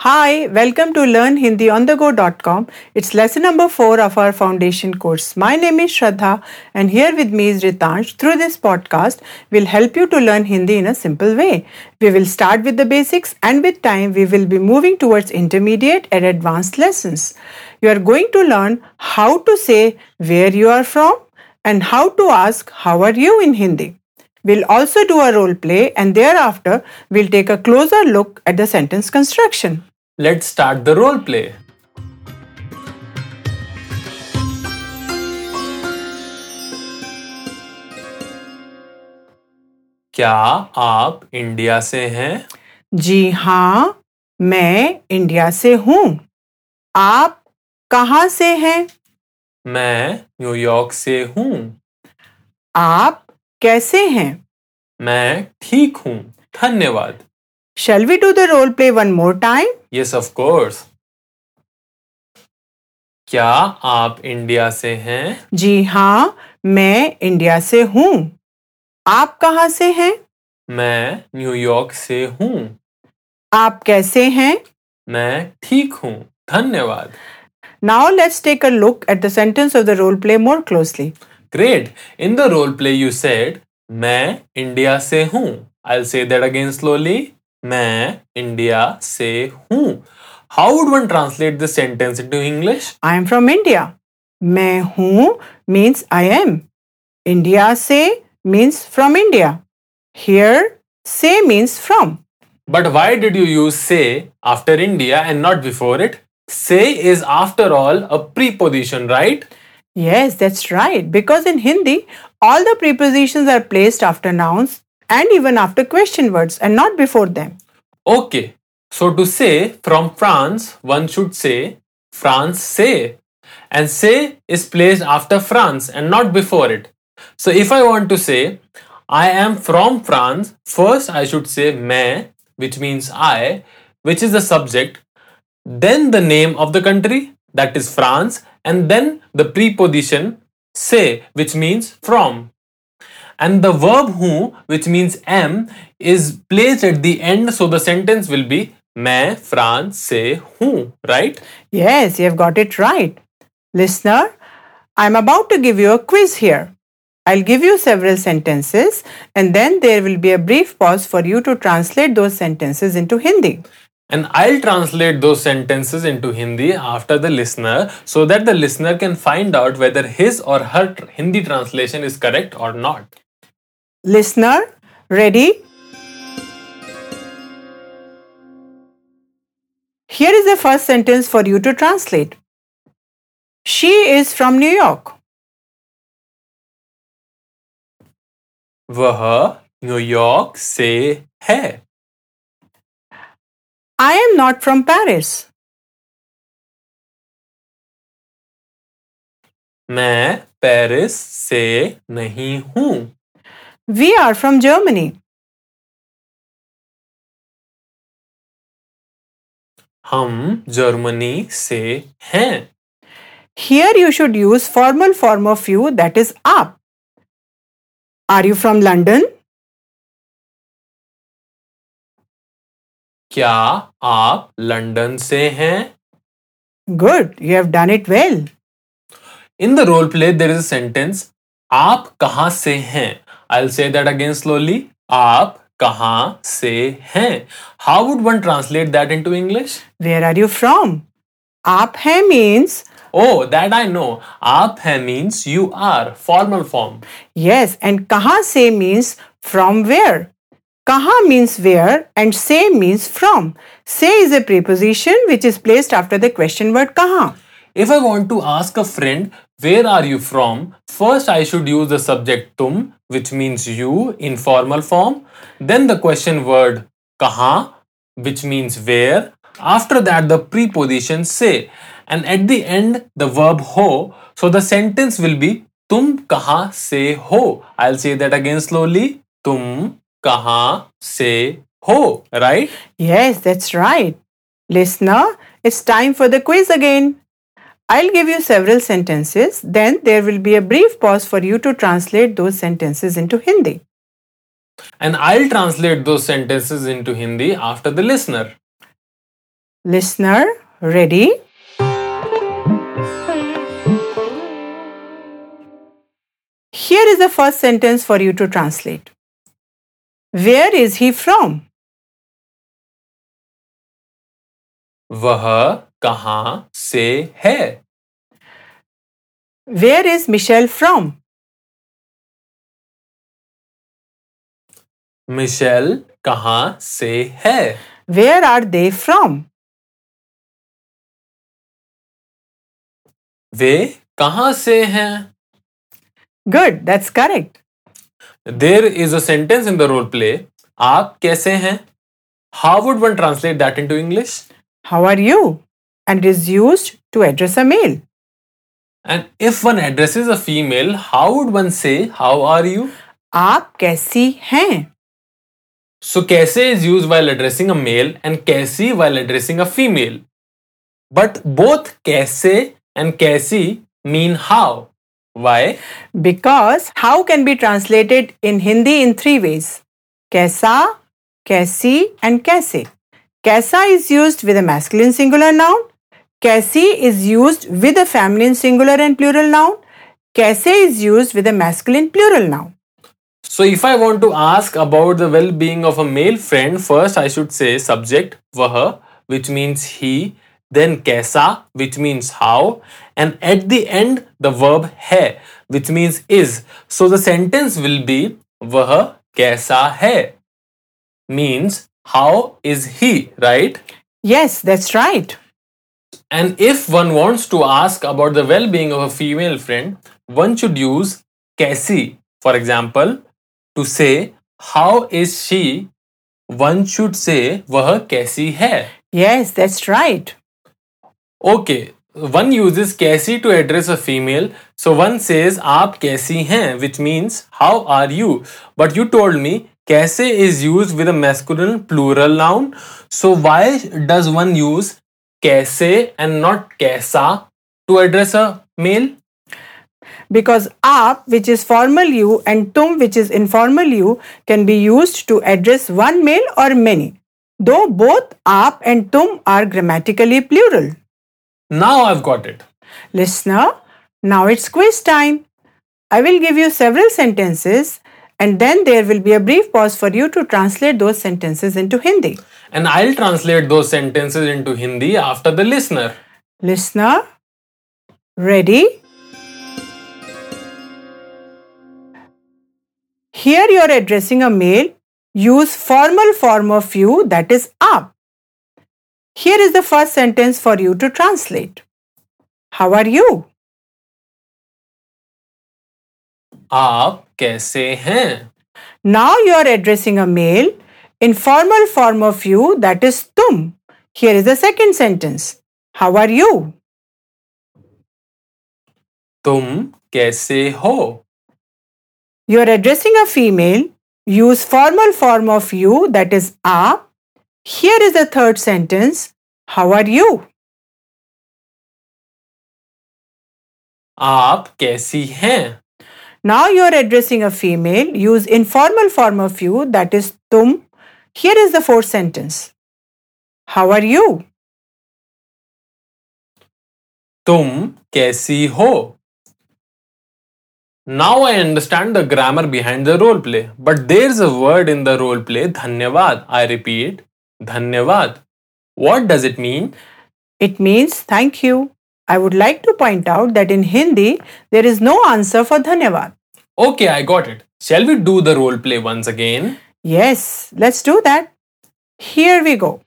Hi, welcome to LearnHindiOnTheGo.com. It's lesson number 4 of our foundation course. My name is Shraddha and here with me is Ritansh. Through this podcast, we'll help you to learn Hindi in a simple way. We will start with the basics and with time, we will be moving towards intermediate and advanced lessons. You are going to learn how to say where you are from and how to ask how are you in Hindi. We'll also do a role play and thereafter, we'll take a closer look at the sentence construction. Let's start the role play. क्या आप India से हैं? जी हाँ, मैं India से हूँ. आप कहाँ से हैं? मैं न्यूयॉर्क से हूँ. आप कैसे हैं? मैं ठीक हूँ, धन्यवाद. Shall we do the role play one more time? Yes, of course. क्या आप इंडिया से हैं? जी हाँ, मैं इंडिया से हूँ. आप कहाँ से हैं? मैं न्यूयॉर्क से हूँ. आप कैसे हैं? मैं ठीक हूँ, धन्यवाद. Now let's take a look at the sentence of the role play more closely. Great. In the role play, you said, मैं इंडिया से हूँ. I'll say that again slowly. मैं इंडिया से हूँ. How would one translate this sentence into English? I am from India. मैं हूँ means I am. India से means from India. Here, से means from. But why did you use से after India and not before it? से is after all a preposition, right? Yes, that's right. Because in Hindi, all the prepositions are placed after nouns and even after question words and not before them. Okay. So to say from France, one should say France say. And say is placed after France and not before it. So if I want to say I am from France, first I should say मैं, which means I, which is the subject, then the name of the country, that is France, and then the preposition se, which means from. And the verb who, which means am, is placed at the end, so the sentence will be मैं France से हूँ, right? Yes, you have got it right. Listener, I am about to give you a quiz here. I'll give you several sentences and then there will be a brief pause for you to translate those sentences into Hindi. And I'll translate those sentences into Hindi after the listener so that the listener can find out whether his or her Hindi translation is correct or not. Listener, ready? Here is the first sentence for you to translate. She is from New York. वह New York से है. I am not from Paris. मैं Paris से नहीं हूँ. We are from Germany. हम Germany से हैं. Here you should use formal form of you, that is आप. Are you from London? क्या आप लंदन से हैं? Good, you have done it well. In the role play, there is a sentence, आप कहाँ से हैं? I'll say that again slowly. आप कहाँ से हैं? How would one translate that into English? Where are you from? आप हैं means... Oh, that I know. आप हैं means you are, formal form. Yes, and कहाँ से means from where. Kaha means where and se means from. Se is a preposition which is placed after the question word kaha. If I want to ask a friend, where are you from? First I should use the subject tum, which means you in formal form. Then the question word kaha, which means where. After that the preposition se. And at the end the verb ho. So the sentence will be tum kaha se ho. I'll say that again slowly. Tum kaha se ho, right? Yes, that's right. Listener, it's time for the quiz again. I'll give you several sentences. Then there will be a brief pause for you to translate those sentences into Hindi. And I'll translate those sentences into Hindi after the listener. Listener, ready? Here is the first sentence for you to translate. Where is he from? वह कहाँ से है? Where is Michelle from? Michelle कहाँ से है? Where are they from? वे कहाँ से हैं? Good, that's correct. There is a sentence in the role play. आप कैसे हैं? How would one translate that into English? How are you? And it is used to address a male. And if one addresses a female, how would one say, how are you? आप कैसी हैं? So, कैसे is used while addressing a male and कैसी while addressing a female. But both कैसे and कैसी mean how. Why? Because how can be translated in Hindi in three ways. कैसा, कैसी and कैसे. Kaisa is used with a masculine singular noun. Kaisi is used with a feminine singular and plural noun. Kaise is used with a masculine plural noun. So if I want to ask about the well-being of a male friend, first I should say subject, vah, which means he, then kaisa, which means how, and at the end the verb hai, which means is. So the sentence will be vah kaisa hai, means how is he, right? Yes, that's right. And if one wants to ask about the well-being of a female friend, one should use kaisi. For example, to say, how is she? One should say, वह कैसी है? Yes, that's right. Okay, one uses kaisi to address a female. So one says, आप कैसी हैं? Which means, how are you? But you told me, kaise is used with a masculine plural noun. So why does one use kaise and not kaisa to address a male? Because aap, which is formal you, and tum, which is informal you, can be used to address one male or many. Though both aap and tum are grammatically plural. Now I've got it. Listener, now it's quiz time. I will give you several sentences. And then there will be a brief pause for you to translate those sentences into Hindi. And I'll translate those sentences into Hindi after the listener. Listener, ready? Here you're addressing a male. Use formal form of you, that is aap. Here is the first sentence for you to translate. How are you? Aap kaise hain? Now you are addressing a male. Informal form of you, that is tum. Here is the second sentence. How are you? Tum kaise ho? You are addressing a female. Use formal form of you, that is aap. Here is the third sentence. How are you? Aap kaisi hain? Now you are addressing a female. Use informal form of you, that is tum. Here is the fourth sentence. How are you? Tum kaisi ho? Now I understand the grammar behind the role play. But there's a word in the role play, dhanyavad. I repeat, dhanyavad. What does it mean? It means thank you. I would like to point out that in Hindi, there is no answer for dhanyavad. Okay, I got it. Shall we do the role play once again? Yes, let's do that. Here we go.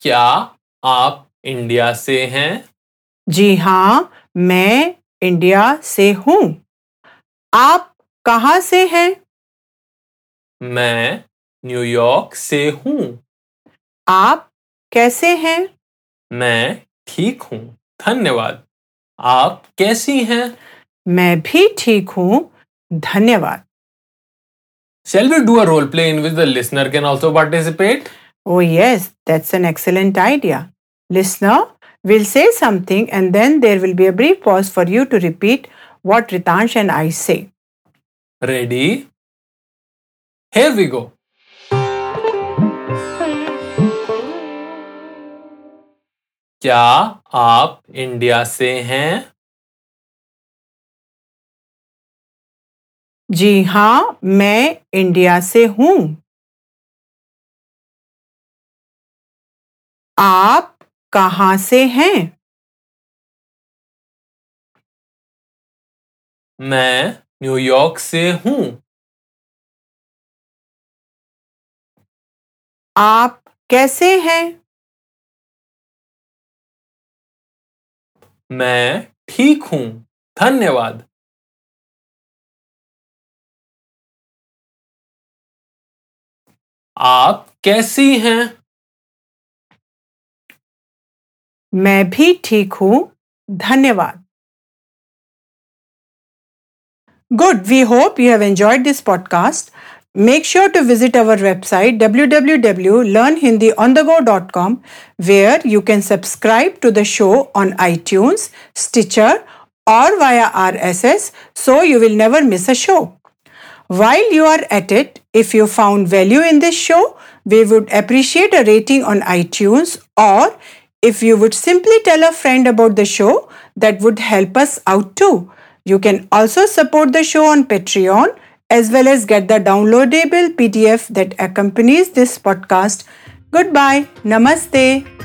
क्या आप India से हैं? जी हाँ, मैं India से हूँ. आप कहाँ से हैं? मैं न्यूयॉर्क से हूँ. आप कैसे हैं? मैं ठीक हूँ, धन्यवाद. आप कैसी हैं? मैं भी ठीक हूँ, धन्यवाद. Shall we do a role play in which the listener can also participate? Oh yes, that's an excellent idea. Listener, we'll say something and then there will be a brief pause for you to repeat what Ritansh and I say. Ready? Here we go. क्या आप India से हैं? जी हाँ, मैं India से हूँ। आप कहाँ से हैं? मैं न्यूयॉर्क से हूँ। आप कैसे हैं? मैं ठीक हूँ, धन्यवाद। आप कैसी हैं? मैं भी ठीक हूँ, धन्यवाद। Good. We hope you have enjoyed this podcast. Make sure to visit our website www.learnhindiOnTheGo.com, where you can subscribe to the show on iTunes, Stitcher, or via RSS, so you will never miss a show. While you are at it, if you found value in this show, we would appreciate a rating on iTunes, or if you would simply tell a friend about the show, that would help us out too. You can also support the show on Patreon, as well as get the downloadable PDF that accompanies this podcast. Goodbye. Namaste.